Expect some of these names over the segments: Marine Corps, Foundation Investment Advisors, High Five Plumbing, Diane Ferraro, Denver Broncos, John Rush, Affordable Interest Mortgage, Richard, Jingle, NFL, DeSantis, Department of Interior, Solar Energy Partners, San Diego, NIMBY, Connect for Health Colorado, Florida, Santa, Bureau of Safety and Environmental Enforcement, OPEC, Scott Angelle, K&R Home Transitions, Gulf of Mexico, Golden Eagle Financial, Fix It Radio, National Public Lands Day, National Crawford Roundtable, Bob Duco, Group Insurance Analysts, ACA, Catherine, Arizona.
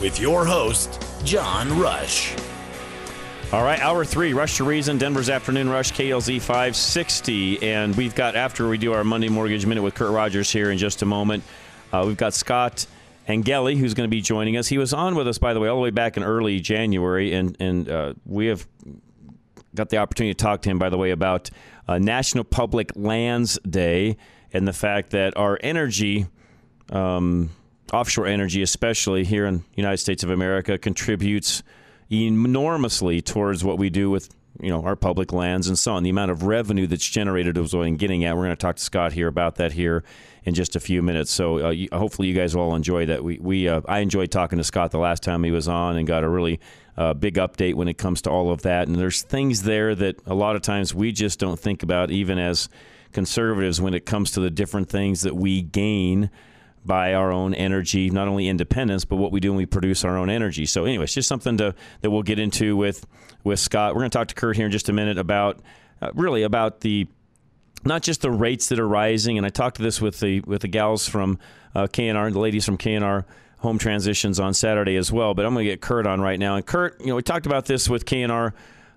with your host, John Rush. All right, Hour 3, Rush to Reason, Denver's Afternoon Rush, KLZ 560. And we've got, after we do our Monday Mortgage Minute with Kurt Rogers here in just a moment, we've got Scott Angelle, who's going to be joining us. He was on with us, by the way, all the way back in early January, and we have got the opportunity to talk to him, by the way, about National Public Lands Day and the fact that our energy... offshore energy, especially here in the United States of America, contributes enormously towards what we do with, you know, our public lands and so on. The amount of revenue that's generated is what I'm getting at. We're going to talk to Scott here about that here in just a few minutes. So hopefully you guys will all enjoy that. I enjoyed talking to Scott the last time he was on and got a really big update when it comes to all of that. And there's things there that a lot of times we just don't think about, even as conservatives, when it comes to the different things that we gain by our own energy, not only independence, but what we do when we produce our own energy. So anyway, it's just something that we'll get into with Scott. We're going to talk to Kurt here in just a minute about the not just the rates that are rising. And I talked to this with the gals from K&R, the ladies from K&R Home Transitions on Saturday as well. But I'm going to get Kurt on right now. And Kurt, you know, we talked about this with K&R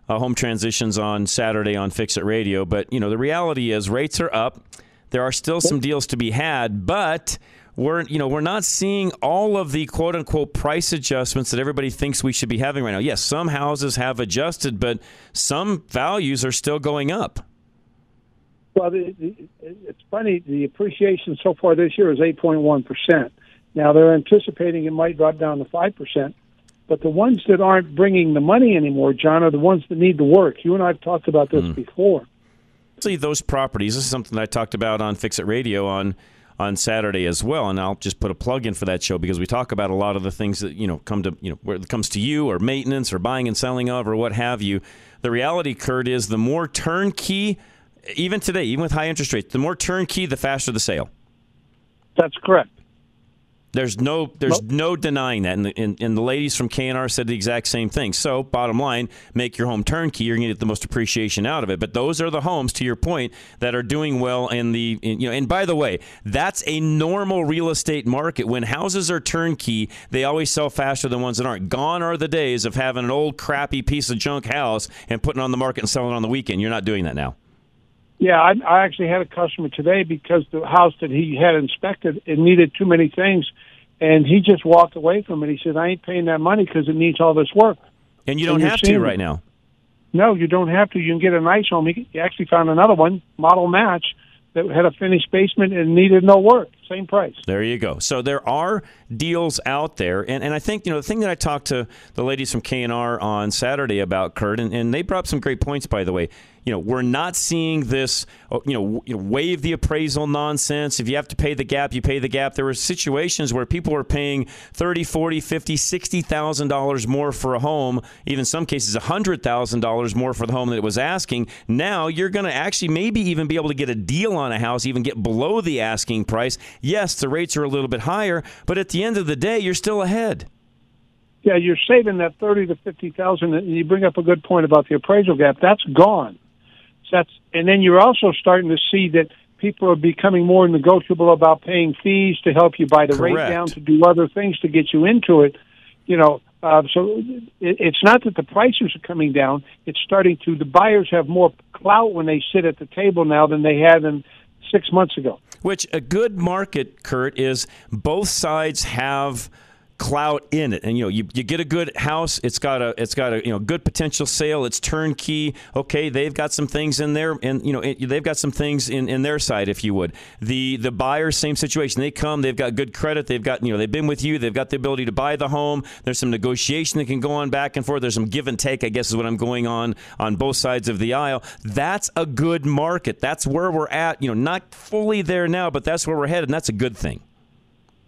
Home Transitions on Saturday on Fix It Radio. But, you know, the reality is rates are up. There are still some deals to be had, but... We're not seeing all of the quote-unquote price adjustments that everybody thinks we should be having right now. Yes, some houses have adjusted, but some values are still going up. Well, it's funny. The appreciation so far this year is 8.1%. Now, they're anticipating it might drop down to 5%. But the ones that aren't bringing the money anymore, John, are the ones that need the work. You and I have talked about this before. See, those properties, this is something I talked about on Fix It Radio on Saturday as well, and I'll just put a plug in for that show because we talk about a lot of the things that, you know, come to, you know, where it comes to you or maintenance or buying and selling of or what have you. The reality, Kurt, is the more turnkey, even today, even with high interest rates, the more turnkey, the faster the sale. That's correct. There's no denying that, and the ladies from K&R said the exact same thing. So, bottom line, make your home turnkey. You're going to get the most appreciation out of it. But those are the homes, to your point, that are doing well. And by the way, that's a normal real estate market. When houses are turnkey, they always sell faster than ones that aren't. Gone are the days of having an old crappy piece of junk house and putting it on the market and selling it on the weekend. You're not doing that now. Yeah, I actually had a customer today because the house that he had inspected, it needed too many things, and he just walked away from it. He said, I ain't paying that money because it needs all this work. And you don't have to right now. No, you don't have to. You can get a nice home. He actually found another one, model match, that had a finished basement and needed no work. Same price. There you go. So there are deals out there. And I think, you know, the thing that I talked to the ladies from K&R on Saturday about, Kurt, and they brought up some great points, by the way. You know, we're not seeing this, you know, waive the appraisal nonsense. If you have to pay the gap, you pay the gap. There were situations where people were paying $30,000, $40,000, $50,000, $60,000 more for a home, even in some cases $100,000 more for the home that it was asking. Now you're going to actually maybe even be able to get a deal on a house, even get below the asking price. Yes, the rates are a little bit higher, but at the end of the day, you're still ahead. Yeah, you're saving that $30,000 to $50,000, and you bring up a good point about the appraisal gap. That's gone. And then you're also starting to see that people are becoming more negotiable about paying fees to help you buy the Correct. Rate down, to do other things to get you into it. You know, so it's not that the prices are coming down. It's starting to, the buyers have more clout when they sit at the table now than they had in 6 months ago. Which a good market, Kurt, is both sides have clout in it. And, you know, you get a good house. It's got a good potential sale. It's turnkey. Okay. They've got some things in there, and, you know, they've got some things in their side, if you would. The buyer, same situation. They come, they've got good credit. They've got, they've been with you. They've got the ability to buy the home. There's some negotiation that can go on back and forth. There's some give and take, I guess, is what I'm going on both sides of the aisle. That's a good market. That's where we're at. You know, not fully there now, but that's where we're headed, and that's a good thing.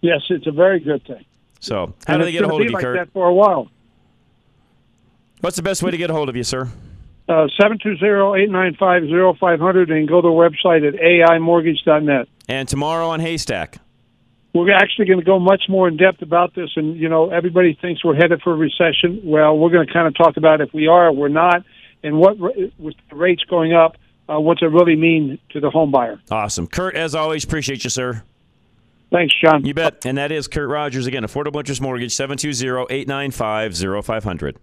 Yes, it's a very good thing. So, how do they get a hold of you, Kurt? It's been like that for a while. What's the best way to get a hold of you, sir? 720-895-0500, and go to the website at aimortgage.net. And tomorrow on Haystack? We're actually going to go much more in depth about this, and, you know, everybody thinks we're headed for a recession. Well, we're going to kind of talk about if we are or we're not, and what with the rates going up, what's it really mean to the home buyer. Awesome. Kurt, as always, appreciate you, sir. Thanks, John. You bet. And that is Kurt Rogers. Again, Affordable Interest Mortgage, 720-895-0500.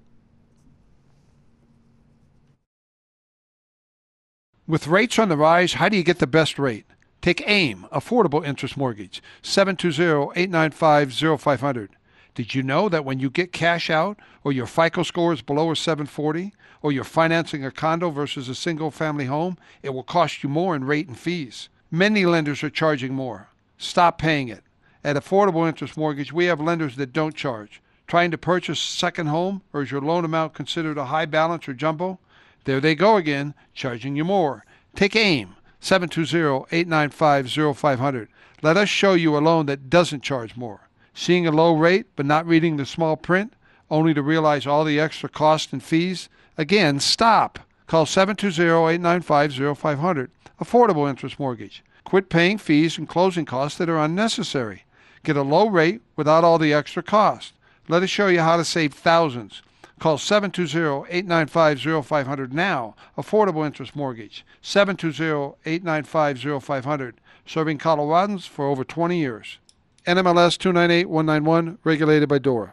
With rates on the rise, how do you get the best rate? Take AIM, Affordable Interest Mortgage, 720-895-0500. Did you know that when you get cash out, or your FICO score is below a 740, or you're financing a condo versus a single-family home, it will cost you more in rate and fees? Many lenders are charging more. Stop paying it. At Affordable Interest Mortgage, we have lenders that don't charge. Trying to purchase a second home, or is your loan amount considered a high balance or jumbo? There they go again, charging you more. Take AIM, 720-895-0500. Let us show you a loan that doesn't charge more. Seeing a low rate but not reading the small print, only to realize all the extra costs and fees? Again, stop. Call 720-895-0500. Affordable Interest Mortgage. Quit paying fees and closing costs that are unnecessary. Get a low rate without all the extra costs. Let us show you how to save thousands. Call 720-895-0500 now. Affordable Interest Mortgage. 720-895-0500. Serving Coloradans for over 20 years. NMLS 298191, regulated by DORA.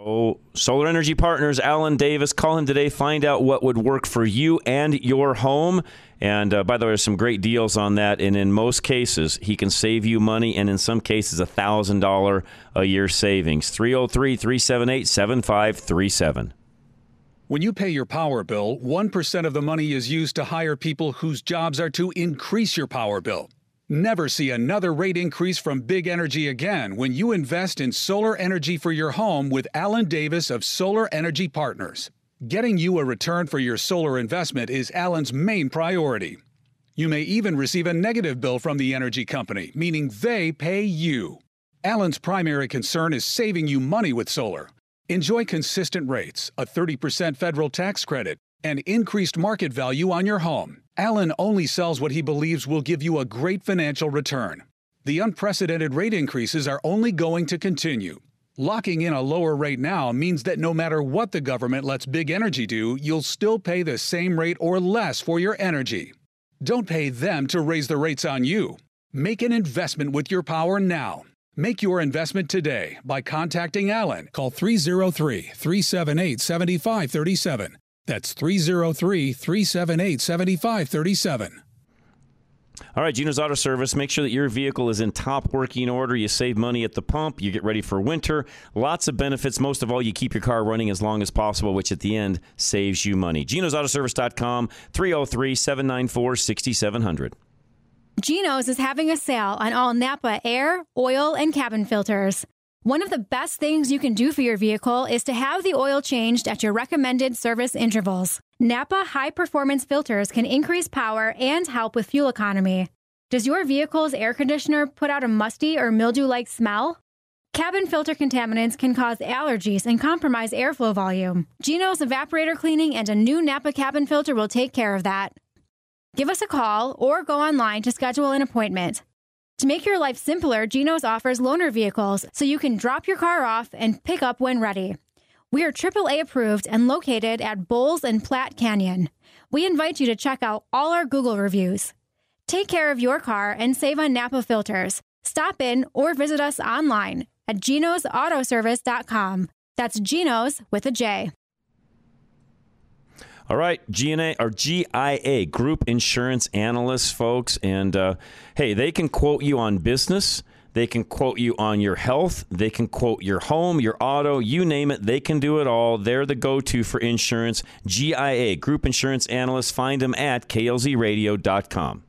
Oh, Solar Energy Partners, Alan Davis. Call him today. Find out what would work for you and your home. And by the way, there's some great deals on that. And in most cases, he can save you money, and in some cases, $1,000 a year savings. 303-378-7537. When you pay your power bill, 1% of the money is used to hire people whose jobs are to increase your power bill. Never see another rate increase from big energy again when you invest in solar energy for your home with Alan Davis of Solar Energy Partners. Getting you a return for your solar investment is Alan's main priority. You may even receive a negative bill from the energy company, meaning they pay you. Alan's primary concern is saving you money with solar. Enjoy consistent rates, a 30% federal tax credit, and increased market value on your home. Alan only sells what he believes will give you a great financial return. The unprecedented rate increases are only going to continue. Locking in a lower rate now means that no matter what the government lets big energy do, you'll still pay the same rate or less for your energy. Don't pay them to raise the rates on you. Make an investment with your power now. Make your investment today by contacting Alan. Call 303-378-7537. That's 303-378-7537. All right, Geno's Auto Service. Make sure that your vehicle is in top working order. You save money at the pump. You get ready for winter. Lots of benefits. Most of all, you keep your car running as long as possible, which at the end saves you money. GenosAutoservice.com, 303-794-6700. Geno's is having a sale on all NAPA air, oil, and cabin filters. One of the best things you can do for your vehicle is to have the oil changed at your recommended service intervals. NAPA high-performance filters can increase power and help with fuel economy. Does your vehicle's air conditioner put out a musty or mildew-like smell? Cabin filter contaminants can cause allergies and compromise airflow volume. Geno's evaporator cleaning and a new NAPA cabin filter will take care of that. Give us a call or go online to schedule an appointment. To make your life simpler, Geno's offers loaner vehicles so you can drop your car off and pick up when ready. We are AAA approved and located at Bowles and Platte Canyon. We invite you to check out all our Google reviews. Take care of your car and save on NAPA filters. Stop in or visit us online at GenosAutoservice.com. That's Geno's with a J. All right, GIA, Group Insurance Analysts, folks. And, hey, they can quote you on business. They can quote you on your health. They can quote your home, your auto, you name it. They can do it all. They're the go-to for insurance. GIA, Group Insurance Analysts. Find them at klzradio.com.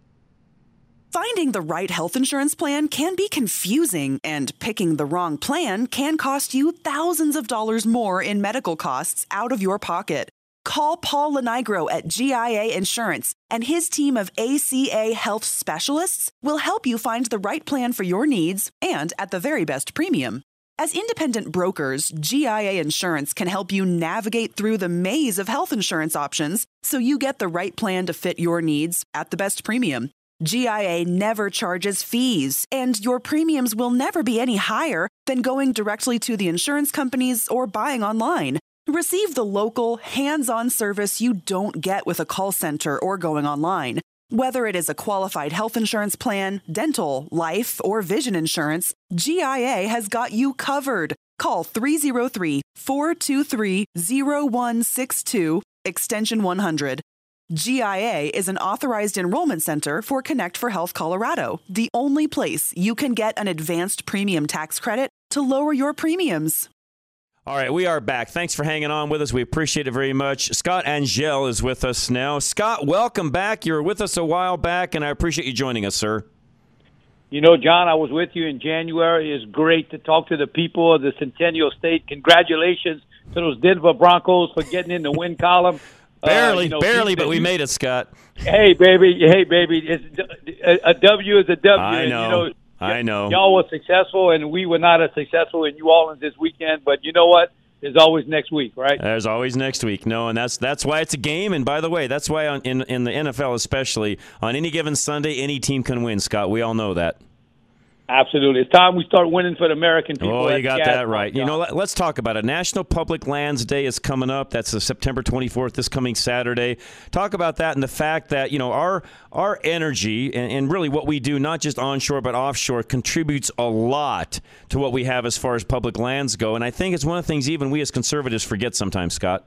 Finding the right health insurance plan can be confusing, and picking the wrong plan can cost you thousands of dollars more in medical costs out of your pocket. Call Paul Lenigro at GIA Insurance, and his team of ACA health specialists will help you find the right plan for your needs and at the very best premium. As independent brokers, GIA Insurance can help you navigate through the maze of health insurance options so you get the right plan to fit your needs at the best premium. GIA never charges fees, and your premiums will never be any higher than going directly to the insurance companies or buying online. Receive the local, hands-on service you don't get with a call center or going online. Whether it is a qualified health insurance plan, dental, life, or vision insurance, GIA has got you covered. Call 303-423-0162, extension 100. GIA is an authorized enrollment center for Connect for Health Colorado, the only place you can get an advanced premium tax credit to lower your premiums. All right, we are back. Thanks for hanging on with us. We appreciate it very much. Scott Angelle is with us now. Scott, welcome back. You were with us a while back, and I appreciate you joining us, sir. You know, John, I was with you in January. It's great to talk to the people of the Centennial State. Congratulations to those Denver Broncos for getting in the win column. Barely, but we made it, Scott. Hey, baby. It's a W is a W. I know. Y'all were successful, and we were not as successful in New Orleans this weekend. But you know what? There's always next week, right? There's always next week. No, and that's why it's a game. And by the way, that's why in the NFL especially, on any given Sunday, any team can win, Scott. We all know that. Absolutely. It's time we start winning for the American people. Oh, you got that right. You know, let's talk about it. National Public Lands Day is coming up. That's September 24th, this coming Saturday. Talk about that and the fact that, you know, our energy and really what we do, not just onshore but offshore, contributes a lot to what we have as far as public lands go. And I think it's one of the things even we as conservatives forget sometimes, Scott.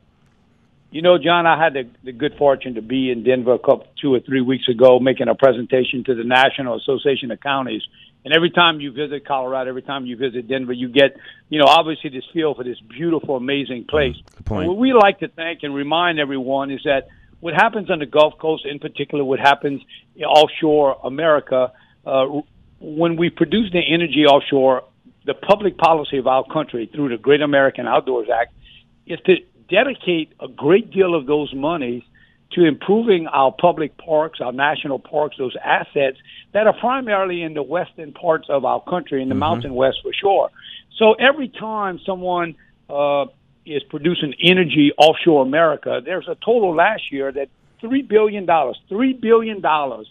You know, John, I had the good fortune to be in Denver a couple, 2 or 3 weeks ago making a presentation to the National Association of Counties. And every time you visit Colorado, every time you visit Denver, you get, you know, obviously this feel for this beautiful, amazing place. Good point. And what we like to thank and remind everyone is that what happens on the Gulf Coast, in particular what happens in offshore America, when we produce the energy offshore, the public policy of our country through the Great American Outdoors Act is to dedicate a great deal of those monies to improving our public parks, our national parks, those assets that are primarily in the western parts of our country, in the Mountain West for sure. So every time someone is producing energy offshore America, there's a total last year that $3 billion of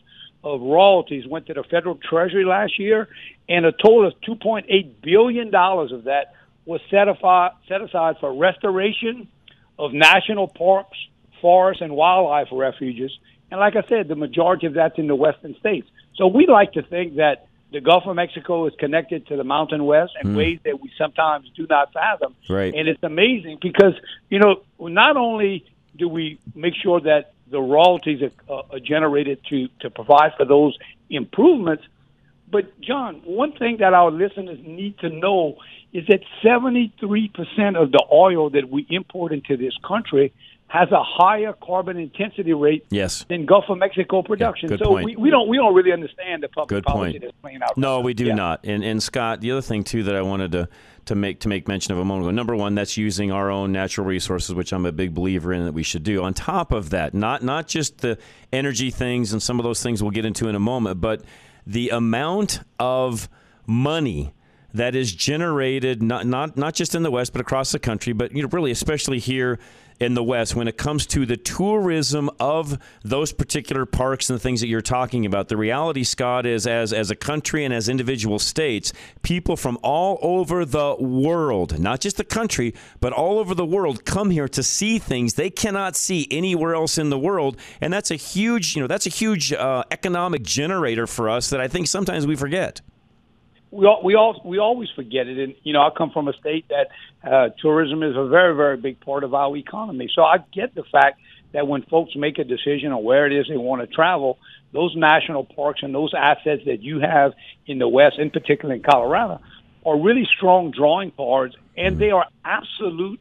royalties went to the federal treasury last year, and a total of $2.8 billion of that was set aside for restoration of national parks, forests, and wildlife refuges. And like I said, the majority of that's in the western states. So we like to think that the Gulf of Mexico is connected to the Mountain West in ways that we sometimes do not fathom. Right. And it's amazing because, you know, not only do we make sure that the royalties are generated to provide for those improvements, but, John, one thing that our listeners need to know is that 73% of the oil that we import into this country has a higher carbon intensity rate than Gulf of Mexico production. Yeah, so we don't really understand the public policy that's playing out. No, we do not. And Scott, the other thing too that I wanted to make mention of a moment ago. Number one, that's using our own natural resources, which I'm a big believer in that we should do. On top of that, not just the energy things and some of those things we'll get into in a moment, but the amount of money that is generated not just in the West but across the country, but you know really especially here in the West when it comes to the tourism of those particular parks and the things that you're talking about. The reality, Scott, is as a country and as individual states, people from all over the world, not just the country, but all over the world come here to see things they cannot see anywhere else in the world. And that's a huge, economic generator for us that I think sometimes we forget. We always forget it, and you know I come from a state that tourism is a very, very big part of our economy. So I get the fact that when folks make a decision on where it is they want to travel, those national parks and those assets that you have in the West, in particular in Colorado, are really strong drawing cards, and they are absolute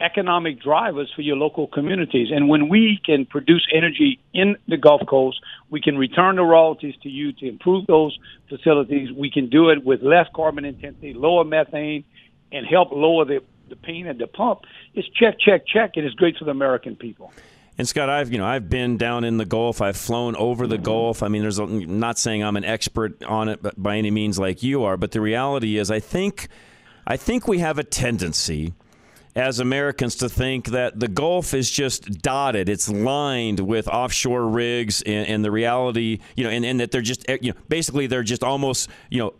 economic drivers for your local communities. And when we can produce energy in the Gulf Coast, we can return the royalties to you to improve those facilities. We can do it with less carbon intensity, lower methane, and help lower the pain at the pump. It's check, check, check, and it's great for the American people. And Scott, I've been down in the Gulf. I've flown over the Gulf. I mean, there's I'm not saying I'm an expert on it, but by any means, like you are. But the reality is, I think we have a tendency as Americans to think that the Gulf is just dotted. It's lined with offshore rigs, and the reality, and that they're just, basically they're just almost,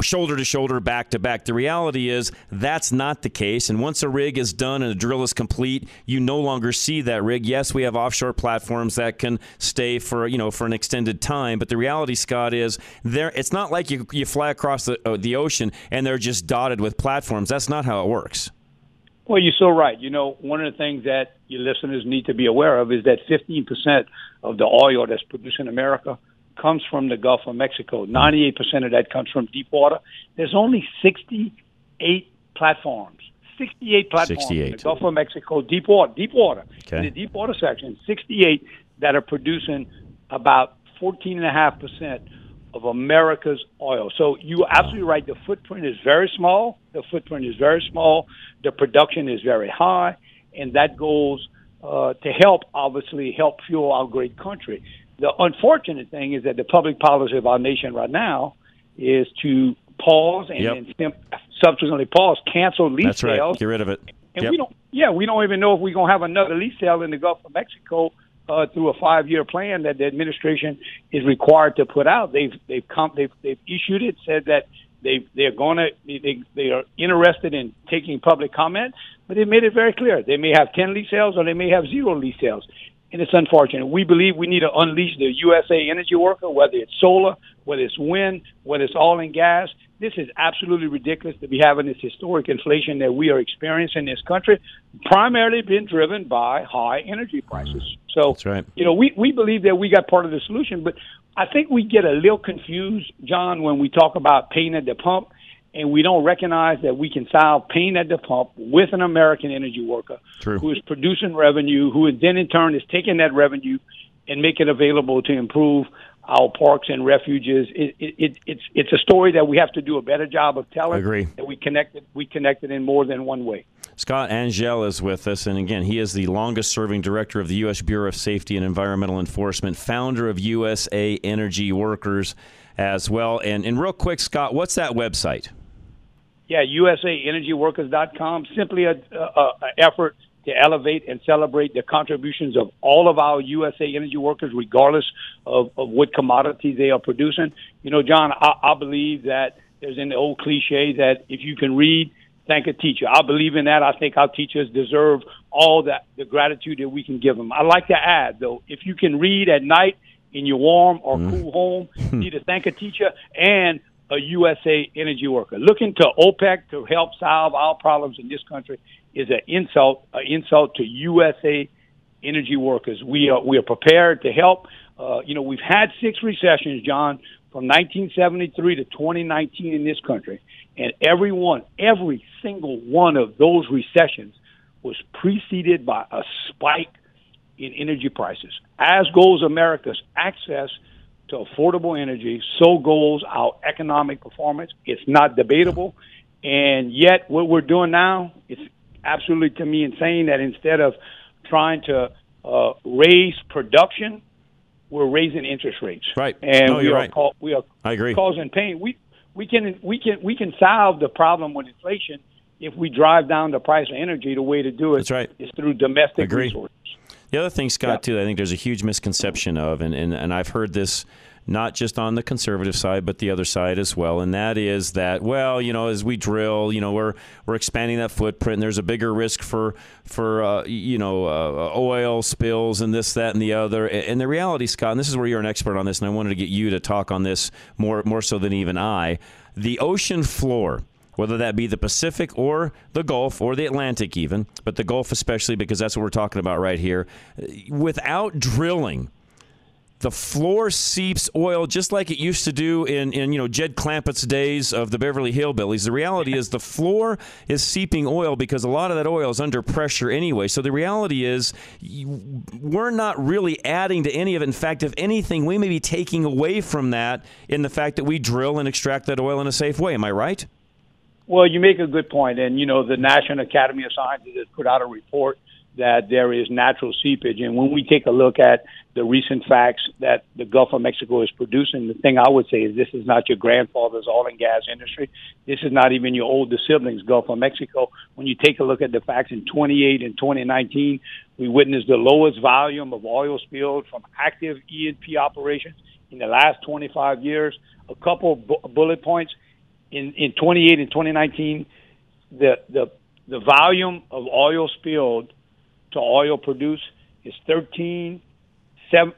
shoulder to shoulder, back to back. The reality is that's not the case. And once a rig is done and a drill is complete, you no longer see that rig. Yes, we have offshore platforms that can stay for, for an extended time. But the reality, Scott, is there. It's not like you fly across the ocean and they're just dotted with platforms. That's not how it works. Well, you're so right. One of the things that your listeners need to be aware of is that 15% of the oil that's produced in America comes from the Gulf of Mexico. 98% of that comes from deep water. There's only 68 platforms in the Gulf of Mexico, deep water. Okay. In the deep water section, 68 that are producing about 14.5% of America's oil. So you're absolutely right. The footprint is very small. The production is very high, and that goes to help fuel our great country. The unfortunate thing is that the public policy of our nation right now is to pause and then subsequently cancel lease sales. That's right. Get rid of it. And we don't even know if we're going to have another lease sale in the Gulf of Mexico. Through a 5-year plan that the administration is required to put out, they've issued it, said that they are interested in taking public comment, but they made it very clear they may have 10 lease sales or they may have 0 lease sales, and it's unfortunate. We believe we need to unleash the USA Energy Worker, whether it's solar, whether it's wind, whether it's oil and gas. This is absolutely ridiculous to be having this historic inflation that we are experiencing in this country, primarily been driven by high energy prices. So, that's right. We believe that we got part of the solution, but I think we get a little confused, John, when we talk about pain at the pump, and we don't recognize that we can solve pain at the pump with an American energy worker who is producing revenue, who then in turn is taking that revenue and make it available to improve our parks and refuges. It's a story that we have to do a better job of telling. I agree. That we connected in more than one way. Scott Angelle is with us, and again, he is the longest-serving director of the U.S. Bureau of Safety and Environmental Enforcement, founder of USA Energy Workers as well. And real quick, Scott, what's that website? Yeah, usaenergyworkers.com, simply an effort to elevate and celebrate the contributions of all of our USA energy workers, regardless of what commodity they are producing. John, I believe that there's an old cliche that if you can read, thank a teacher. I believe in that. I think our teachers deserve all the gratitude that we can give them. I'd like to add, though, if you can read at night in your warm or cool home, you need to thank a teacher and a USA energy worker. Looking to OPEC to help solve our problems in this country is an insult to USA energy workers. We are prepared to help. We've had 6 recessions, John, from 1973 to 2019 in this country, and every single one of those recessions was preceded by a spike in energy prices. As goes America's access to affordable energy, so goes our economic performance. It's not debatable, and yet what we're doing now is absolutely, to me, insane that instead of trying to raise production, we're raising interest rates. Right. And we are causing pain. We can solve the problem with inflation if we drive down the price of energy. The way to do it is through domestic resources. The other thing, Scott, too, I think there's a huge misconception of, and I've heard this not just on the conservative side, but the other side as well, and that is that, as we drill, we're expanding that footprint, and there's a bigger risk for oil spills and this, that, and the other. And the reality, Scott, and this is where you're an expert on this, and I wanted to get you to talk on this more so than even I, the ocean floor whether that be the Pacific or the Gulf or the Atlantic even, but the Gulf especially because that's what we're talking about right here. Without drilling, the floor seeps oil just like it used to do in Jed Clampett's days of the Beverly Hillbillies. The reality is the floor is seeping oil because a lot of that oil is under pressure anyway. So the reality is we're not really adding to any of it. In fact, if anything, we may be taking away from that in the fact that we drill and extract that oil in a safe way. Am I right? Well, you make a good point. And, the National Academy of Sciences has put out a report that there is natural seepage. And when we take a look at the recent facts that the Gulf of Mexico is producing, the thing I would say is this is not your grandfather's oil and gas industry. This is not even your older siblings, Gulf of Mexico. When you take a look at the facts in 28 and 2019, we witnessed the lowest volume of oil spilled from active E&P operations in the last 25 years. A couple bullet points. In 28 and 2019, the volume of oil spilled to oil produced is 13 or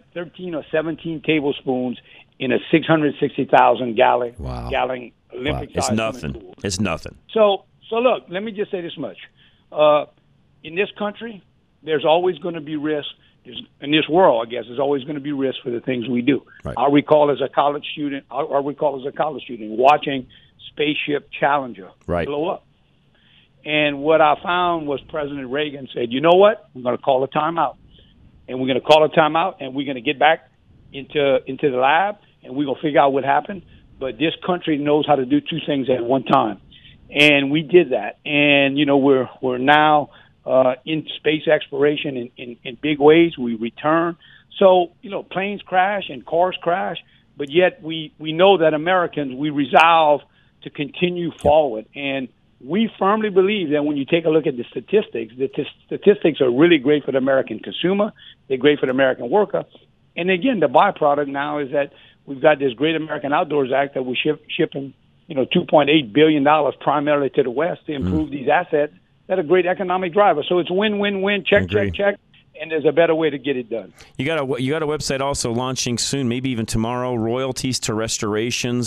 17 tablespoons in a 660,000 gallon Olympic size. It's nothing. Pool. It's nothing. So look, let me just say this much: in this country, there's always going to be risk. In this world, I guess, there's always going to be risk for the things we do. Right. I recall as a college student watching Spaceship Challenger blow up. And what I found was President Reagan said, you know what? We're going to call a timeout. And we're going to call a timeout, and we're going to get back into the lab, and we're going to figure out what happened. But this country knows how to do two things at one time. And we did that. And, we're now in space exploration in big ways. We return. So, planes crash and cars crash, but yet we know that Americans, we resolve to continue forward. And we firmly believe that when you take a look at the statistics are really great for the American consumer. They're great for the American worker. And again, the byproduct now is that we've got this Great American Outdoors Act that we're shipping, $2.8 billion primarily to the West to improve these assets that are great economic drivers. So it's win, win, win, check. And there's a better way to get it done. You got a website also launching soon, maybe even tomorrow, Restoration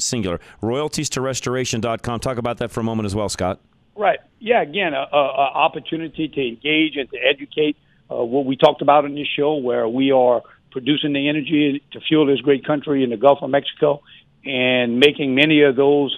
Singular, royaltiestorestoration.com. Talk about that for a moment as well, Scott. Right. Yeah, again, an opportunity to engage and to educate what we talked about in this show, where we are producing the energy to fuel this great country in the Gulf of Mexico and making many of those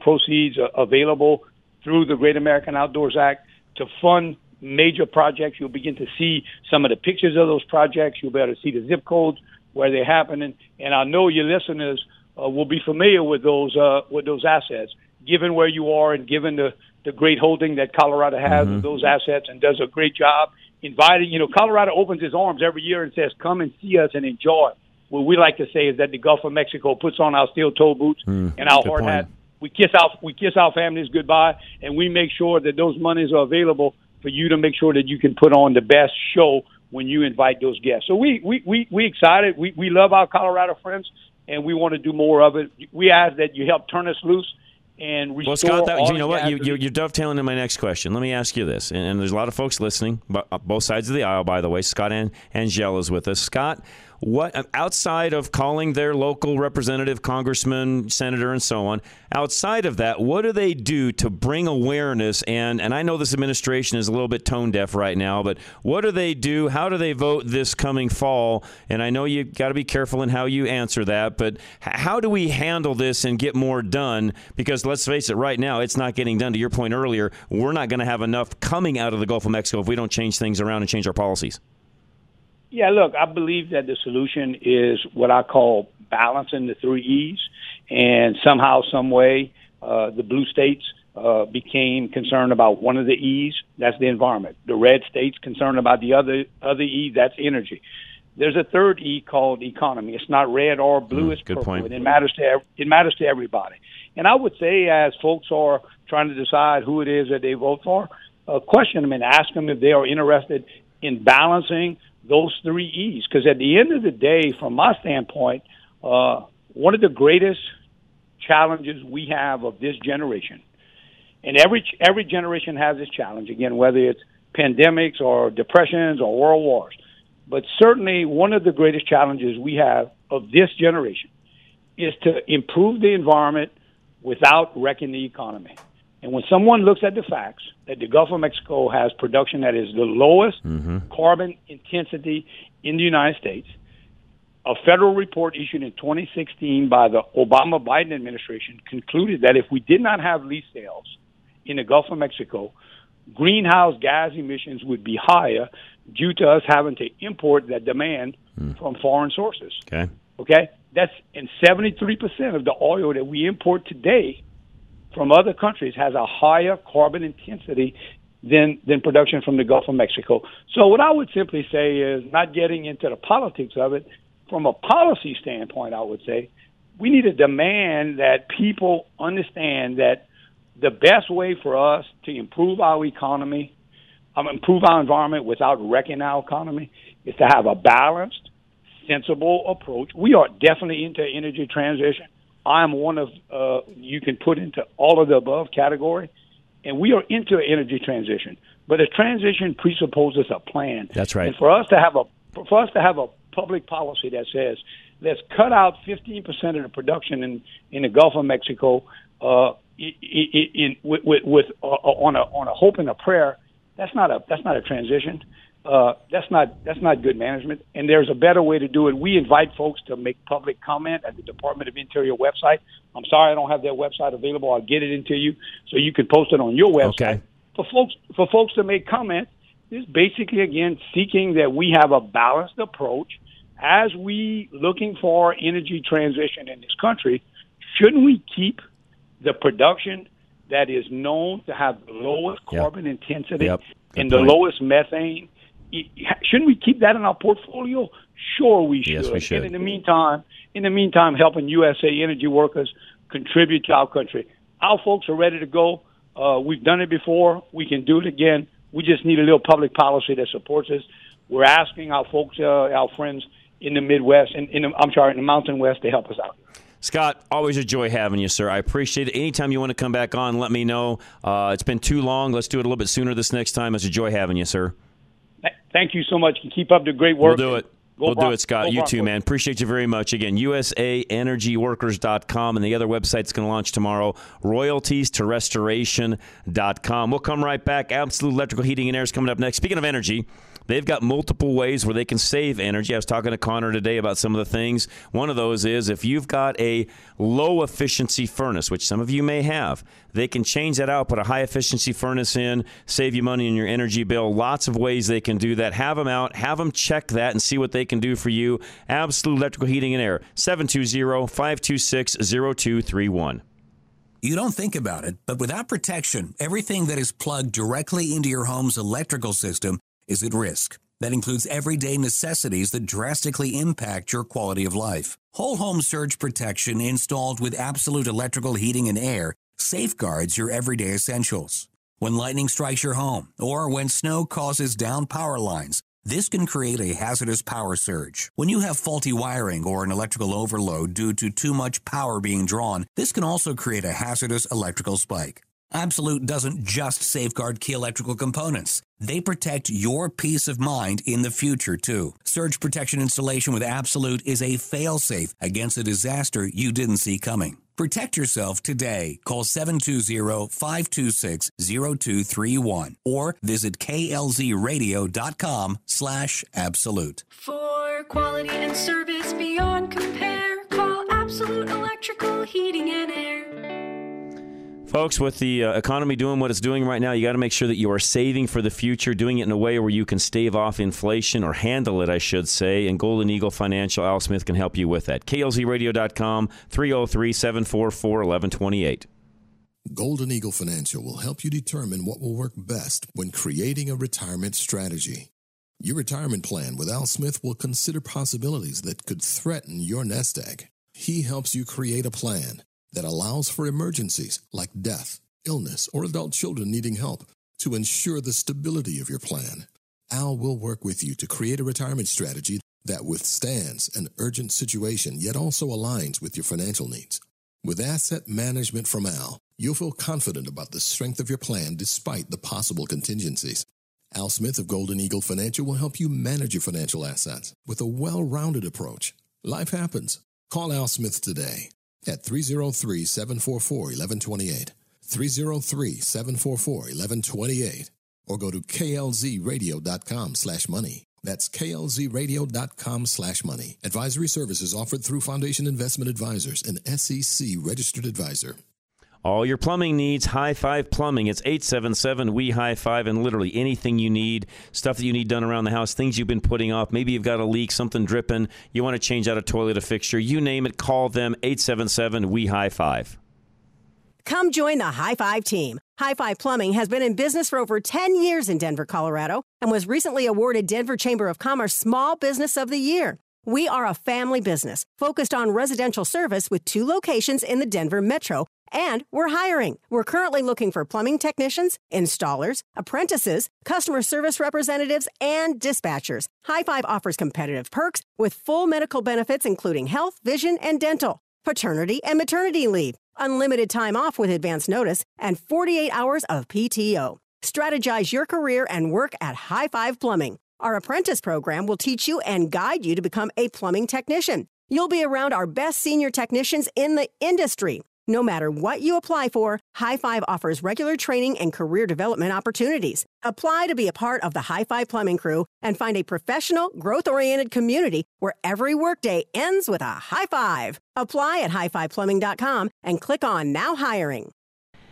proceeds available through the Great American Outdoors Act to fund major projects. You'll begin to see some of the pictures of those projects. You'll be able to see the zip codes where they're happening. And I know your listeners will be familiar with those assets, given where you are and given the great holding that Colorado has of those assets and does a great job inviting. Colorado opens its arms every year and says, come and see us and enjoy. What we like to say is that the Gulf of Mexico puts on our steel-toe boots and our hard hat. We kiss our families goodbye, and we make sure that those monies are available for you to make sure that you can put on the best show when you invite those guests. So we excited. We love our Colorado friends, and we want to do more of it. We ask that you help turn us loose and restore. Well, Scott, you're dovetailing into my next question. Let me ask you this, and there's a lot of folks listening, both sides of the aisle, by the way. Scott Angelle is with us. Scott, what outside of calling their local representative, congressman, senator, and so on, outside of that, what do they do to bring awareness? And I know this administration is a little bit tone deaf right now, but what do they do? How do they vote this coming fall? And I know you got to be careful in how you answer that, but how do we handle this and get more done? Because let's face it, right now, it's not getting done. To your point earlier, we're not going to have enough coming out of the Gulf of Mexico if we don't change things around and change our policies. Yeah, look, I believe that the solution is what I call balancing the three E's, and somehow, some way, the blue states became concerned about one of the E's, that's the environment. The red states concerned about the other E, that's energy. There's a third E called economy. It's not red or blue, it's purple. Point. It matters to everybody. And I would say, as folks are trying to decide who it is that they vote for, question them and ask them if they are interested in balancing those three E's, because at the end of the day, from my standpoint, one of the greatest challenges we have of this generation, and every generation has this challenge, again, whether it's pandemics or depressions or world wars, but certainly one of the greatest challenges we have of this generation is to improve the environment without wrecking the economy. And when someone looks at the facts that the Gulf of Mexico has production that is the lowest carbon intensity in the United States, a federal report issued in 2016 by the Obama-Biden administration concluded that if we did not have lease sales in the Gulf of Mexico, greenhouse gas emissions would be higher due to us having to import that demand from foreign sources. Okay? That's and 73% of the oil that we import today from other countries has a higher carbon intensity than production from the Gulf of Mexico. So what I would simply say is, not getting into the politics of it, from a policy standpoint, I would say we need to demand that people understand that the best way for us to improve our economy, improve our environment without wrecking our economy, is to have a balanced, sensible approach. We are definitely into energy transition. I'm one of, you can put into all of the above category, and we are into energy transition. But a transition presupposes a plan. That's right. And for us to have a public policy that says, let's cut out 15% of the production in the Gulf of Mexico on a hope and a prayer, that's not a transition. That's not good management. And there's a better way to do it. We invite folks to make public comment at the Department of Interior website. I'm sorry I don't have their website available. I'll get it into you so you can post it on your website. Okay. For folks to make comments. This is basically, again, seeking that we have a balanced approach. As we looking for energy transition in this country, shouldn't we keep the production that is known to have the lowest carbon intensity and the lowest methane? Shouldn't we keep that in our portfolio? Sure, we should. Yes, we should. And in the meantime, helping USA Energy Workers contribute to our country. Our folks are ready to go. We've done it before. We can do it again. We just need a little public policy that supports us. We're asking our folks, our friends in the Midwest, in the Mountain West, to help us out. Scott, always a joy having you, sir. I appreciate it. Anytime you want to come back on, let me know. It's been too long. Let's do it a little bit sooner this next time. It's a joy having you, sir. Thank you so much. You keep up the great work. We'll do it. We'll do it, Scott. You too, man. Appreciate you very much. Again, usaenergyworkers.com, and the other website's going to launch tomorrow, royaltiestorestoration.com. We'll come right back. Absolute Electrical Heating and Air is coming up next. Speaking of energy, they've got multiple ways where they can save energy. I was talking to Connor today about some of the things. One of those is if you've got a low-efficiency furnace, which some of you may have, they can change that out, put a high-efficiency furnace in, save you money in your energy bill. Lots of ways they can do that. Have them out. Have them check that and see what they can do for you. Absolute Electrical Heating and Air, 720-526-0231. You don't think about it, but without protection, everything that is plugged directly into your home's electrical system is at risk. That includes everyday necessities that drastically impact your quality of life. Whole home surge protection installed with Absolute Electrical Heating and Air safeguards your everyday essentials. When lightning strikes your home or when snow causes down power lines, this can create a hazardous power surge. When you have faulty wiring or an electrical overload due to too much power being drawn, this can also create a hazardous electrical spike. Absolute doesn't just safeguard key electrical components. They protect your peace of mind in the future, too. Surge protection installation with Absolute is a fail-safe against a disaster you didn't see coming. Protect yourself today. Call 720-526-0231 or visit klzradio.com/absolute. For quality and service beyond compare, call Absolute Electrical Heating and Air. Folks, with the economy doing what it's doing right now, you got to make sure that you are saving for the future, doing it in a way where you can stave off inflation, or handle it, I should say, and Golden Eagle Financial, Al Smith, can help you with that. KLZradio.com, 303-744-1128. Golden Eagle Financial will help you determine what will work best when creating a retirement strategy. Your retirement plan with Al Smith will consider possibilities that could threaten your nest egg. He helps you create a plan that allows for emergencies like death, illness, or adult children needing help to ensure the stability of your plan. Al will work with you to create a retirement strategy that withstands an urgent situation yet also aligns with your financial needs. With asset management from Al, you'll feel confident about the strength of your plan despite the possible contingencies. Al Smith of Golden Eagle Financial will help you manage your financial assets with a well-rounded approach. Life happens. Call Al Smith today. at 303-744-1128, 303-744-1128, or go to klzradio.com/money. That's klzradio.com/money. Advisory services offered through Foundation Investment Advisors, an SEC registered advisor. All your plumbing needs, High Five Plumbing. It's 877-WE-HIGH-FIVE, and literally anything you need, stuff that you need done around the house, things you've been putting off. Maybe you've got a leak, something dripping, you want to change out a toilet, a fixture, you name it, call them, 877-WE-HIGH-FIVE. Come join the High Five team. High Five Plumbing has been in business for over 10 years in Denver, Colorado, and was recently awarded Denver Chamber of Commerce Small Business of the Year. We are a family business focused on residential service with 2 locations in the Denver metro, and we're hiring. We're currently looking for plumbing technicians, installers, apprentices, customer service representatives, and dispatchers. High Five offers competitive perks with full medical benefits, including health, vision, and dental, paternity and maternity leave, unlimited time off with advance notice, and 48 hours of PTO. Strategize your career and work at High Five Plumbing. Our apprentice program will teach you and guide you to become a plumbing technician. You'll be around our best senior technicians in the industry. No matter what you apply for, High Five offers regular training and career development opportunities. Apply to be a part of the High Five Plumbing crew and find a professional, growth-oriented community where every workday ends with a high five. Apply at highfiveplumbing.com and click on Now Hiring.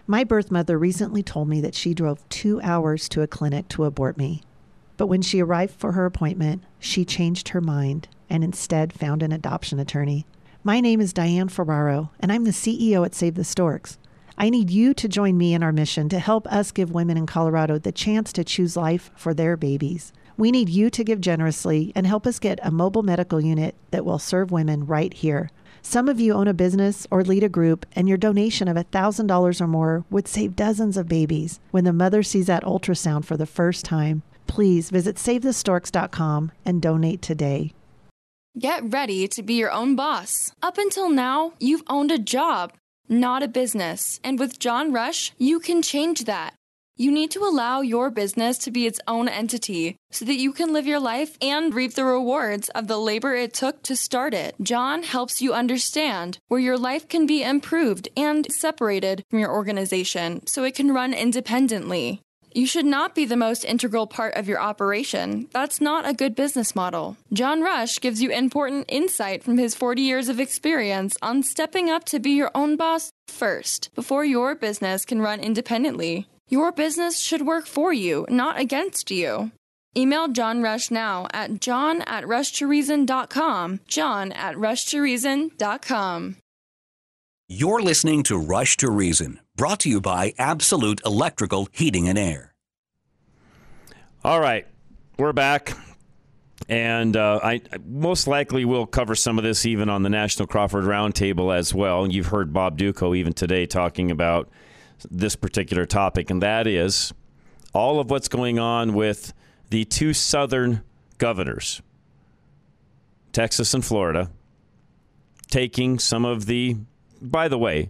My birth mother recently told me that she drove 2 hours to a clinic to abort me. But when she arrived for her appointment, she changed her mind and instead found an adoption attorney. My name is Diane Ferraro, and I'm the CEO at Save the Storks. I need you to join me in our mission to help us give women in Colorado the chance to choose life for their babies. We need you to give generously and help us get a mobile medical unit that will serve women right here. Some of you own a business or lead a group, and your donation of $1,000 or more would save dozens of babies when the mother sees that ultrasound for the first time. Please visit SaveTheStorks.com and donate today. Get ready to be your own boss. Up until now, you've owned a job, not a business. And with John Rush, you can change that. You need to allow your business to be its own entity so that you can live your life and reap the rewards of the labor it took to start it. John helps you understand where your life can be improved and separated from your organization so it can run independently. You should not be the most integral part of your operation. That's not a good business model. John Rush gives you important insight from his 40 years of experience on stepping up to be your own boss first, before your business can run independently. Your business should work for you, not against you. Email John Rush now at john@rushtoreason.com, john@rushtoreason.com. You're listening to Rush to Reason, brought to you by Absolute Electrical Heating and Air. All right, we're back. And I most likely will cover some of this even on the National Crawford Roundtable as well. And you've heard Bob Duco even today talking about this particular topic, and that is all of what's going on with the 2 southern governors, Texas and Florida, taking some of the... By the way,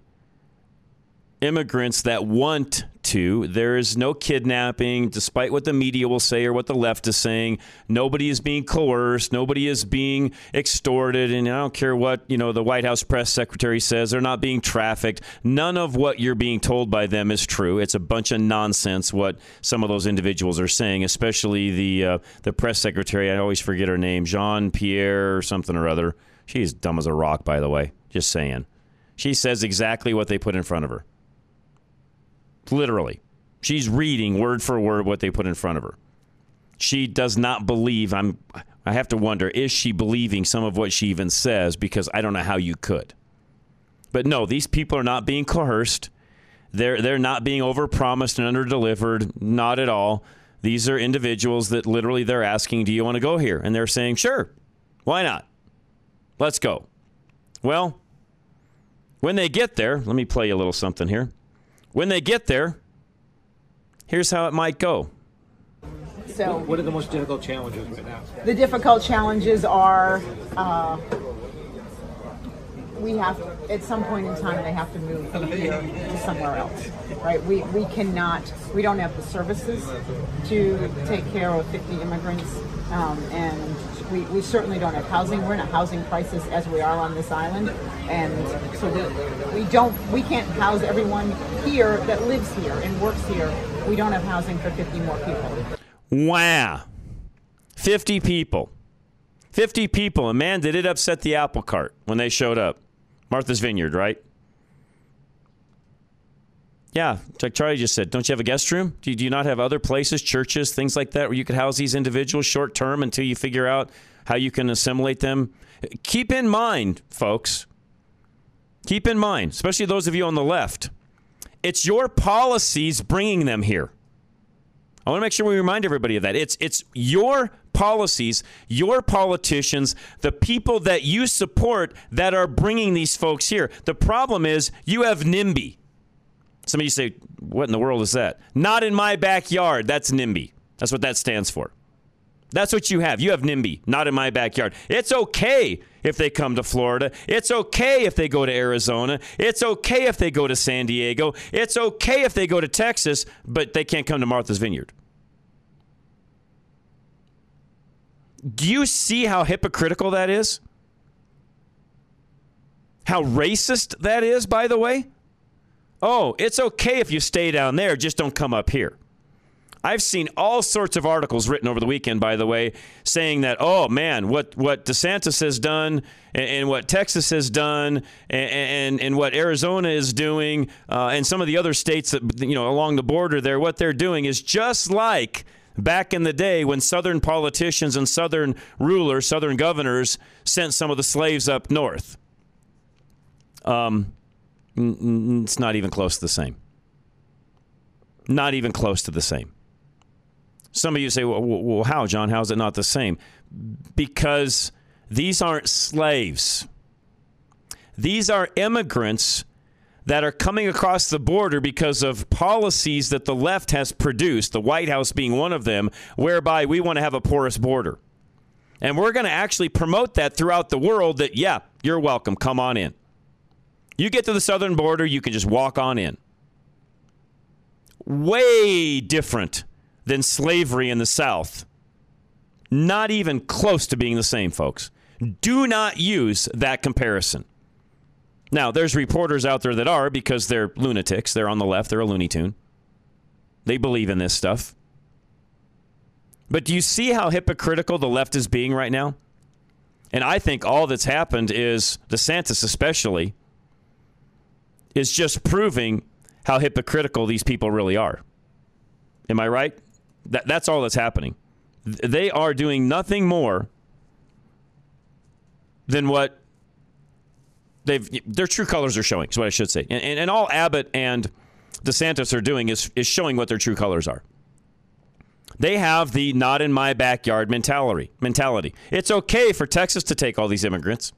immigrants that want to, there is no kidnapping, despite what the media will say or what the left is saying. Nobody is being coerced. Nobody is being extorted. And I don't care what, the White House press secretary says. They're not being trafficked. None of what you're being told by them is true. It's a bunch of nonsense what some of those individuals are saying, especially the press secretary. I always forget her name, Jean-Pierre or something or other. She's dumb as a rock, by the way. Just saying. She says exactly what they put in front of her. Literally. She's reading word for word what they put in front of her. She does not believe. I have to wonder, is she believing some of what she even says? Because I don't know how you could. But no, these people are not being coerced. They're not being overpromised and underdelivered. Not at all. These are individuals that literally they're asking, do you want to go here? And they're saying, sure. Why not? Let's go. Well... When they get there, let me play you a little something here. When they get there, here's how it might go. So, what are the most difficult challenges right now? The difficult challenges are we have, at some point in time, they have to move from here to somewhere else, right? We cannot, we don't have the services to take care of 50 immigrants, and we certainly don't have housing. We're in a housing crisis as we are on this island, and so we can't house everyone here that lives here and works here. We don't have housing for 50 more people. Wow. 50 people. 50 people, and man, did it upset the apple cart when they showed up. Martha's Vineyard, right? Yeah, like Charlie just said, don't you have a guest room? Do you not have other places, churches, things like that, where you could house these individuals short term until you figure out how you can assimilate them? Keep in mind, folks, keep in mind, especially those of you on the left, it's your policies bringing them here. I want to make sure we remind everybody of that. It's your policies, your politicians, the people that you support that are bringing these folks here. The problem is you have NIMBY. Some of you say, what in the world is that? Not in my backyard. That's NIMBY. That's what that stands for. That's what you have. You have NIMBY, not in my backyard. It's okay if they come to Florida. It's okay if they go to Arizona. It's okay if they go to San Diego. It's okay if they go to Texas, but they can't come to Martha's Vineyard. Do you see how hypocritical that is? How racist that is, by the way? Oh, it's okay if you stay down there, just don't come up here. I've seen all sorts of articles written over the weekend, by the way, saying that, oh, man, what DeSantis has done and what Texas has done and what Arizona is doing and some of the other states that, you know, along the border there, what they're doing is just like back in the day when Southern politicians and Southern rulers, Southern governors sent some of the slaves up north. It's not even close to the same. Not even close to the same. Some of you say, well, how, John? How is it not the same? Because these aren't slaves. These are immigrants that are coming across the border because of policies that the left has produced, the White House being one of them, whereby we want to have a porous border. And we're going to actually promote that throughout the world that, yeah, you're welcome. Come on in. You get to the southern border, you can just walk on in. Way different than slavery in the South. Not even close to being the same, folks. Do not use that comparison. Now, there's reporters out there that are, because they're lunatics. They're on the left. They're a Looney Tune. They believe in this stuff. But do you see how hypocritical the left is being right now? And I think all that's happened is, DeSantis especially, is just proving how hypocritical these people really are. Am I right? That's all that's happening. They are doing nothing more than what their true colors are showing, is what I should say. And all Abbott and DeSantis are doing is showing what their true colors are. They have the not in my backyard mentality. It's okay for Texas to take all these immigrants.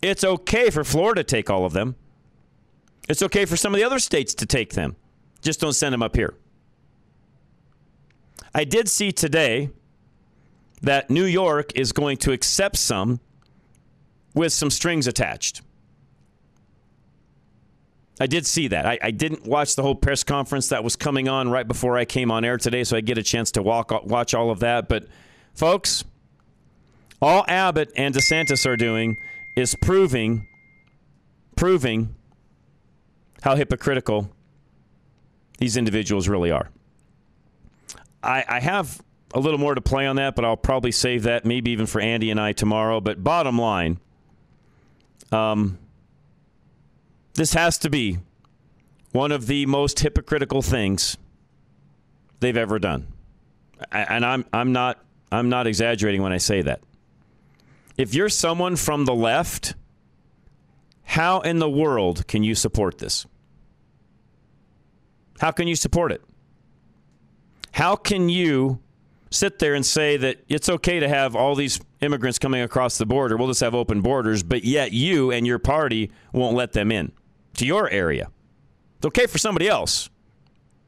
It's okay for Florida to take all of them. It's okay for some of the other states to take them. Just don't send them up here. I did see today that New York is going to accept some with some strings attached. I did see that. I didn't watch the whole press conference that was coming on right before I came on air today, so I get a chance to watch all of that. But, folks, all Abbott and DeSantis are doing is proving how hypocritical these individuals really are. I have a little more to play on that, but I'll probably save that maybe even for Andy and I tomorrow. But bottom line, this has to be one of the most hypocritical things they've ever done. I'm not exaggerating when I say that. If you're someone from the left, how in the world can you support this? How can you support it? How can you sit there and say that it's okay to have all these immigrants coming across the border, we'll just have open borders, but yet you and your party won't let them in to your area? It's okay for somebody else,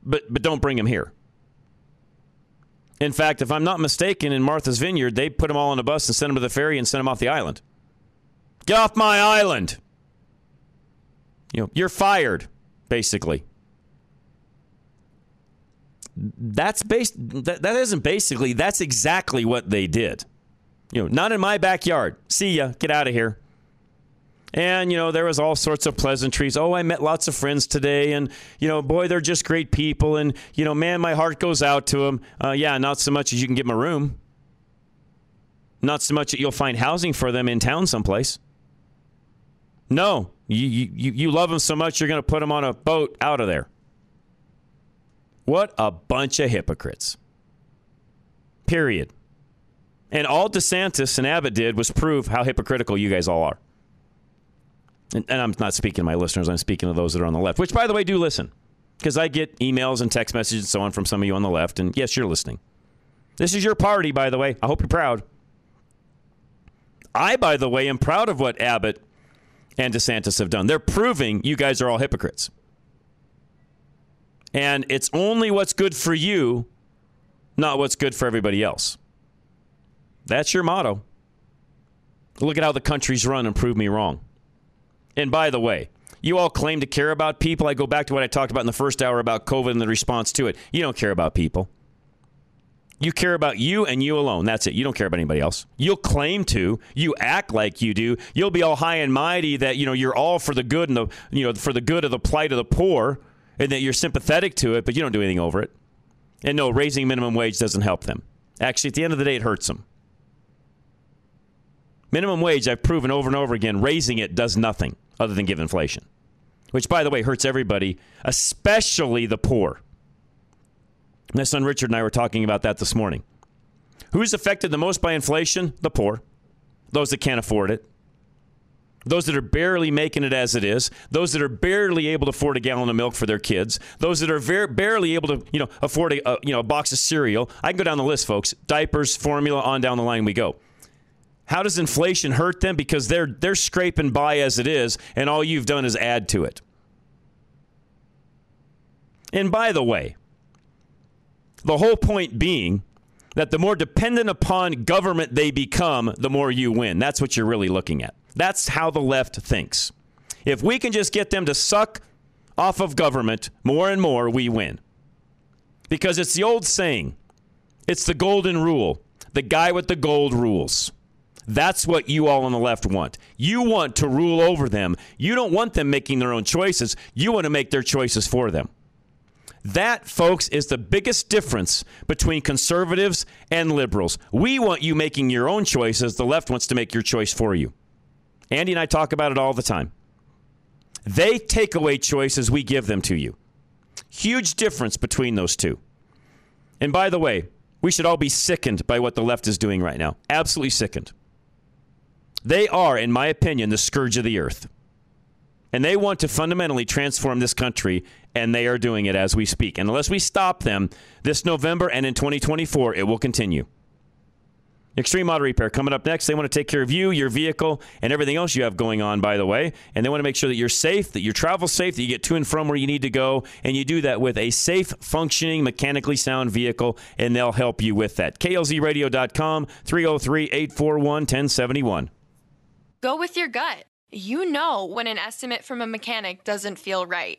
but don't bring them here. In fact, if I'm not mistaken, in Martha's Vineyard, they put them all on a bus and sent them to the ferry and sent them off the island. Get off my island! you know, you're fired, basically. That's exactly what they did. You know, not in my backyard. See ya. Get out of here. And, you know, there was all sorts of pleasantries. Oh, I met lots of friends today. And, you know, boy, they're just great people. And, you know, man, my heart goes out to them. Yeah, not so much as you can give them a room. Not so much that you'll find housing for them in town someplace. No, you love them so much you're going to put them on a boat out of there. What a bunch of hypocrites. Period. And all DeSantis and Abbott did was prove how hypocritical you guys all are. And I'm not speaking to my listeners. I'm speaking to those that are on the left, which, by the way, do listen. Because I get emails and text messages and so on from some of you on the left. And yes, you're listening. This is your party, by the way. I hope you're proud. I, by the way, am proud of what Abbott and DeSantis have done. They're proving you guys are all hypocrites. And it's only what's good for you, not what's good for everybody else. That's your motto. Look at how the country's run and prove me wrong. And by the way, you all claim to care about people. I go back to what I talked about in the first hour about COVID and the response to it. You don't care about people. You care about you and you alone. That's it. You don't care about anybody else. You'll claim to. You act like you do. You'll be all high and mighty that, you know, you're all for the good and the, you know, for the good of the plight of the poor and that you're sympathetic to it, but you don't do anything over it. And no, raising minimum wage doesn't help them. Actually, at the end of the day, it hurts them. Minimum wage, I've proven over and over again, raising it does nothing other than give inflation, which, by the way, hurts everybody, especially the poor. My son Richard and I were talking about that this morning. Who's affected the most by inflation? The poor. Those that can't afford it. Those that are barely making it as it is. Those that are barely able to afford a gallon of milk for their kids. Those that are barely able to, you know, afford a box of cereal. I can go down the list, folks. Diapers, formula, on down the line we go. How does inflation hurt them? Because they're scraping by as it is, and all you've done is add to it. And by the way, the whole point being that the more dependent upon government they become, the more you win. That's what you're really looking at. That's how the left thinks. If we can just get them to suck off of government more and more, we win. Because it's the old saying. It's the golden rule. The guy with the gold rules. That's what you all on the left want. You want to rule over them. You don't want them making their own choices. You want to make their choices for them. That, folks, is the biggest difference between conservatives and liberals. We want you making your own choices. The left wants to make your choice for you. Andy and I talk about it all the time. They take away choices. We give them to you. Huge difference between those two. And by the way, we should all be sickened by what the left is doing right now. Absolutely sickened. They are, in my opinion, the scourge of the earth. And they want to fundamentally transform this country, and they are doing it as we speak. And unless we stop them this November and in 2024, it will continue. Extreme Auto Repair coming up next. They want to take care of you, your vehicle, and everything else you have going on, by the way. And they want to make sure that you're safe, that you travel safe, that you get to and from where you need to go. And you do that with a safe, functioning, mechanically sound vehicle, and they'll help you with that. KLZradio.com, 303-841-1071. Go with your gut. You know when an estimate from a mechanic doesn't feel right.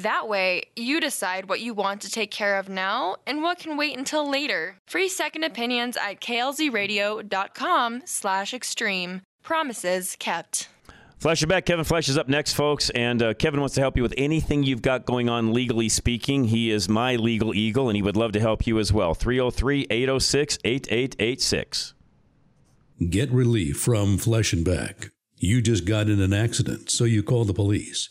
That way, you decide what you want to take care of now and what can wait until later. Free second opinions at klzradio.com/extreme. Promises kept. Flesh and Beck. Kevin Flesh is up next, folks. And Kevin wants to help you with anything you've got going on legally speaking. He is my legal eagle, and he would love to help you as well. 303-806-8886. Get relief from Flesh and Beck. You just got in an accident, so you call the police.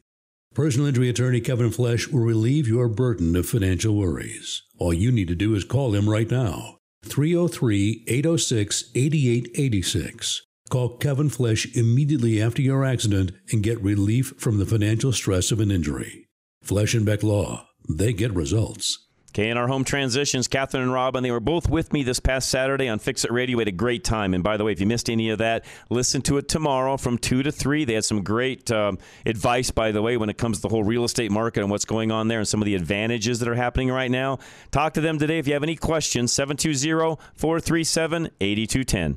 Personal injury attorney Kevin Flesh will relieve your burden of financial worries. All you need to do is call him right now. 303-806-8886. Call Kevin Flesh immediately after your accident and get relief from the financial stress of an injury. Flesh and Beck Law. They get results. K&R Home Transitions, Catherine and Robin, they were both with me this past Saturday on Fix It Radio. We had a great time. And by the way, if you missed any of that, listen to it tomorrow from 2 to 3. They had some great advice, by the way, when it comes to the whole real estate market and what's going on there and some of the advantages that are happening right now. Talk to them today if you have any questions, 720-437-8210.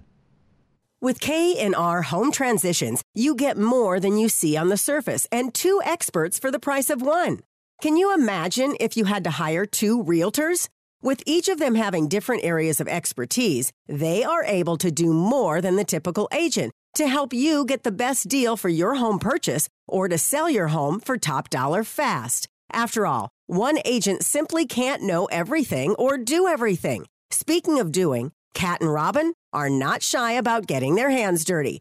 With K&R Home Transitions, you get more than you see on the surface and two experts for the price of one. Can you imagine if you had to hire two realtors? With each of them having different areas of expertise, they are able to do more than the typical agent to help you get the best deal for your home purchase or to sell your home for top dollar fast. After all, one agent simply can't know everything or do everything. Speaking of doing, Cat and Robin are not shy about getting their hands dirty.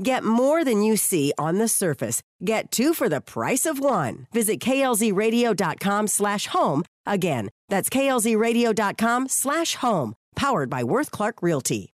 Get more than you see on the surface. Get two for the price of one. Visit klzradio.com/home. Again, that's klzradio.com/home. Powered by Worth Clark Realty.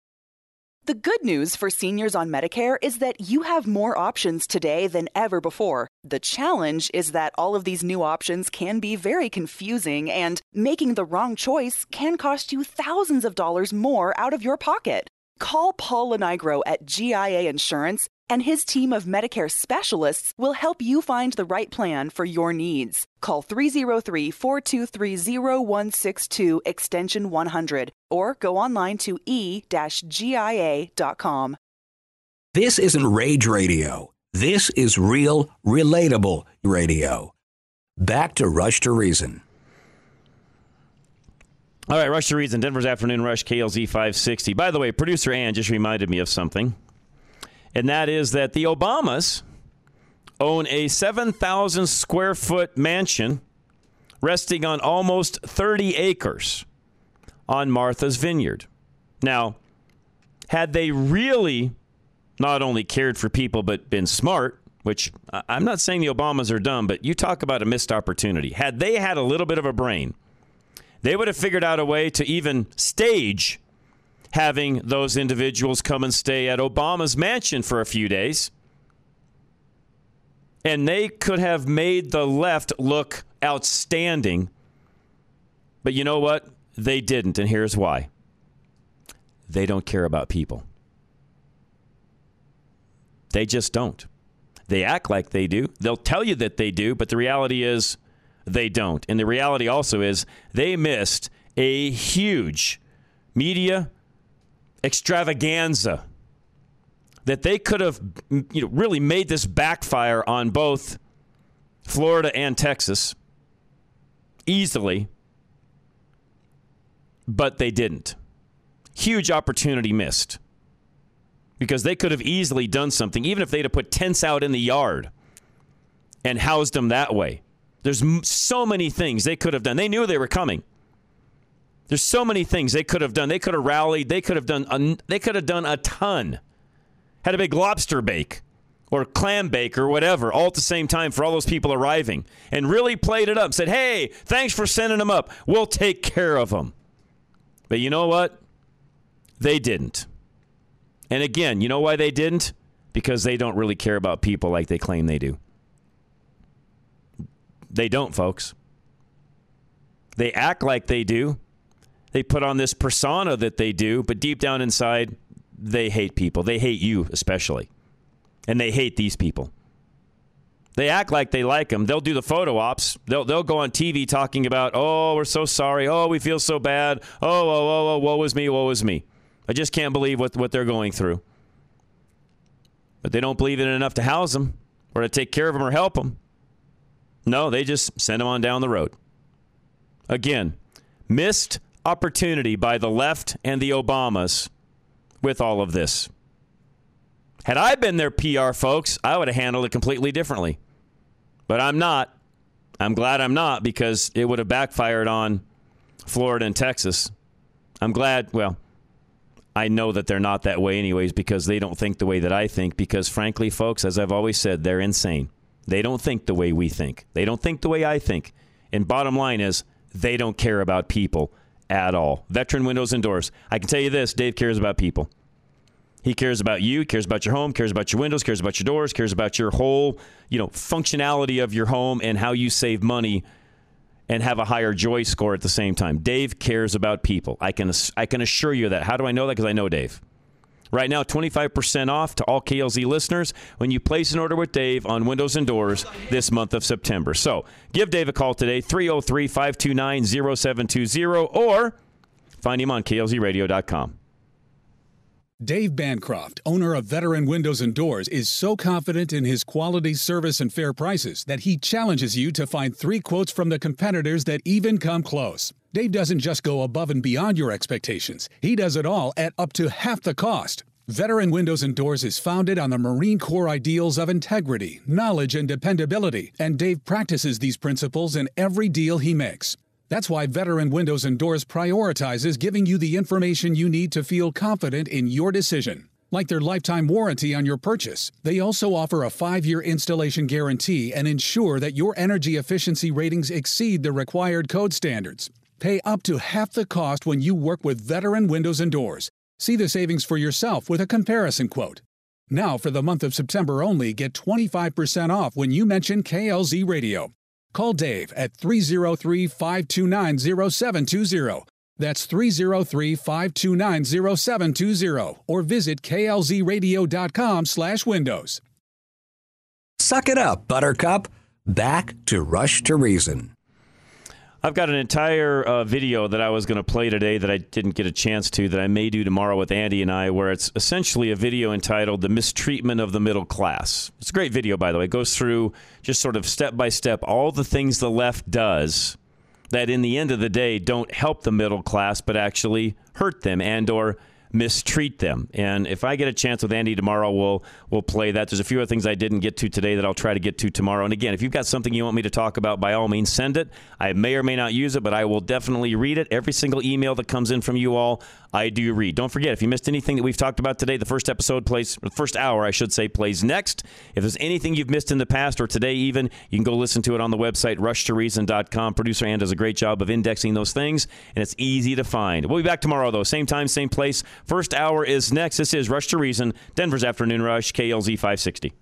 The good news for seniors on Medicare is that you have more options today than ever before. The challenge is that all of these new options can be very confusing, and making the wrong choice can cost you thousands of dollars more out of your pocket. Call Paul Lenigro at GIA Insurance, and his team of Medicare specialists will help you find the right plan for your needs. Call 303-423-0162, extension 100, or go online to e-gia.com. This isn't rage radio. This is real, relatable radio. Back to Rush to Reason. All right, Rush to Reason, Denver's Afternoon Rush, KLZ 560. By the way, producer Ann just reminded me of something, and that is that the Obamas own a 7,000-square-foot mansion resting on almost 30 acres on Martha's Vineyard. Now, had they really not only cared for people but been smart, which I'm not saying the Obamas are dumb, but you talk about a missed opportunity. Had they had a little bit of a brain, they would have figured out a way to even stage having those individuals come and stay at Obama's mansion for a few days. And they could have made the left look outstanding. But you know what? They didn't, and here's why. They don't care about people. They just don't. They act like they do. They'll tell you that they do, but the reality is, they don't. And the reality also is they missed a huge media extravaganza that they could have really made this backfire on both Florida and Texas easily, but they didn't. Huge opportunity missed because they could have easily done something, even if they'd have put tents out in the yard and housed them that way. There's so many things they could have done. They knew they were coming. There's so many things they could have done. They could have rallied. They could have done a ton. Had a big lobster bake or clam bake or whatever, all at the same time for all those people arriving, and really played it up. Said, hey, thanks for sending them up. We'll take care of them. But you know what? They didn't. And again, you know why they didn't? Because they don't really care about people like they claim they do. They don't, folks. They act like they do. They put on this persona that they do, but deep down inside, they hate people. They hate you especially. And they hate these people. They act like they like them. They'll do the photo ops. They'll go on TV talking about, oh, we're so sorry. Oh, we feel so bad. Oh, woe is me, woe is me. I just can't believe what they're going through. But they don't believe in it enough to house them or to take care of them or help them. No, they just send them on down the road. Again, missed opportunity by the left and the Obamas with all of this. Had I been their PR folks, I would have handled it completely differently. But I'm not. I'm glad I'm not, because it would have backfired on Florida and Texas. I'm glad, well, I know that they're not that way anyways, because they don't think the way that I think, because frankly, folks, as I've always said, they're insane. They don't think the way we think. They don't think the way I think. And bottom line is, they don't care about people at all. Veteran Windows and Doors. I can tell you this, Dave cares about people. He cares about you, cares about your home, cares about your windows, cares about your doors, cares about your whole, functionality of your home and how you save money and have a higher joy score at the same time. Dave cares about people. I can assure you that. How do I know that? Because I know Dave. Right now, 25% off to all KLZ listeners when you place an order with Dave on Windows and Doors this month of September. So give Dave a call today, 303-529-0720, or find him on klzradio.com. Dave Bancroft, owner of Veteran Windows and Doors, is so confident in his quality, service, and fair prices that he challenges you to find 3 quotes from the competitors that even come close. Dave doesn't just go above and beyond your expectations. He does it all at up to half the cost. Veteran Windows and Doors is founded on the Marine Corps ideals of integrity, knowledge, and dependability, and Dave practices these principles in every deal he makes. That's why Veteran Windows and Doors prioritizes giving you the information you need to feel confident in your decision, like their lifetime warranty on your purchase. They also offer a 5-year installation guarantee and ensure that your energy efficiency ratings exceed the required code standards. Pay up to half the cost when you work with Veteran Windows and Doors. See the savings for yourself with a comparison quote. Now, for the month of September only, get 25% off when you mention KLZ Radio. Call Dave at 303-529-0720. That's 303-529-0720. Or visit klzradio.com/windows. Suck it up, Buttercup. Back to Rush to Reason. I've got an entire video that I was going to play today that I didn't get a chance to, that I may do tomorrow with Andy and I, where it's essentially a video entitled The Mistreatment of the Middle Class. It's a great video, by the way. It goes through just sort of step by step all the things the left does that in the end of the day don't help the middle class but actually hurt them and or mistreat them. And if I get a chance with Andy tomorrow, we'll play that. There's a few other things I didn't get to today that I'll try to get to tomorrow. And again, if you've got something you want me to talk about, by all means, send it. I may or may not use it, but I will definitely read it. Every single email that comes in from you all, I do read. Don't forget, if you missed anything that we've talked about today, the first episode plays, or the first hour, I should say, plays next. If there's anything you've missed in the past or today even, you can go listen to it on the website, rushtoreason.com. Producer Ann does a great job of indexing those things, and it's easy to find. We'll be back tomorrow, though. Same time, same place. First hour is next. This is Rush to Reason, Denver's Afternoon Rush, KLZ 560.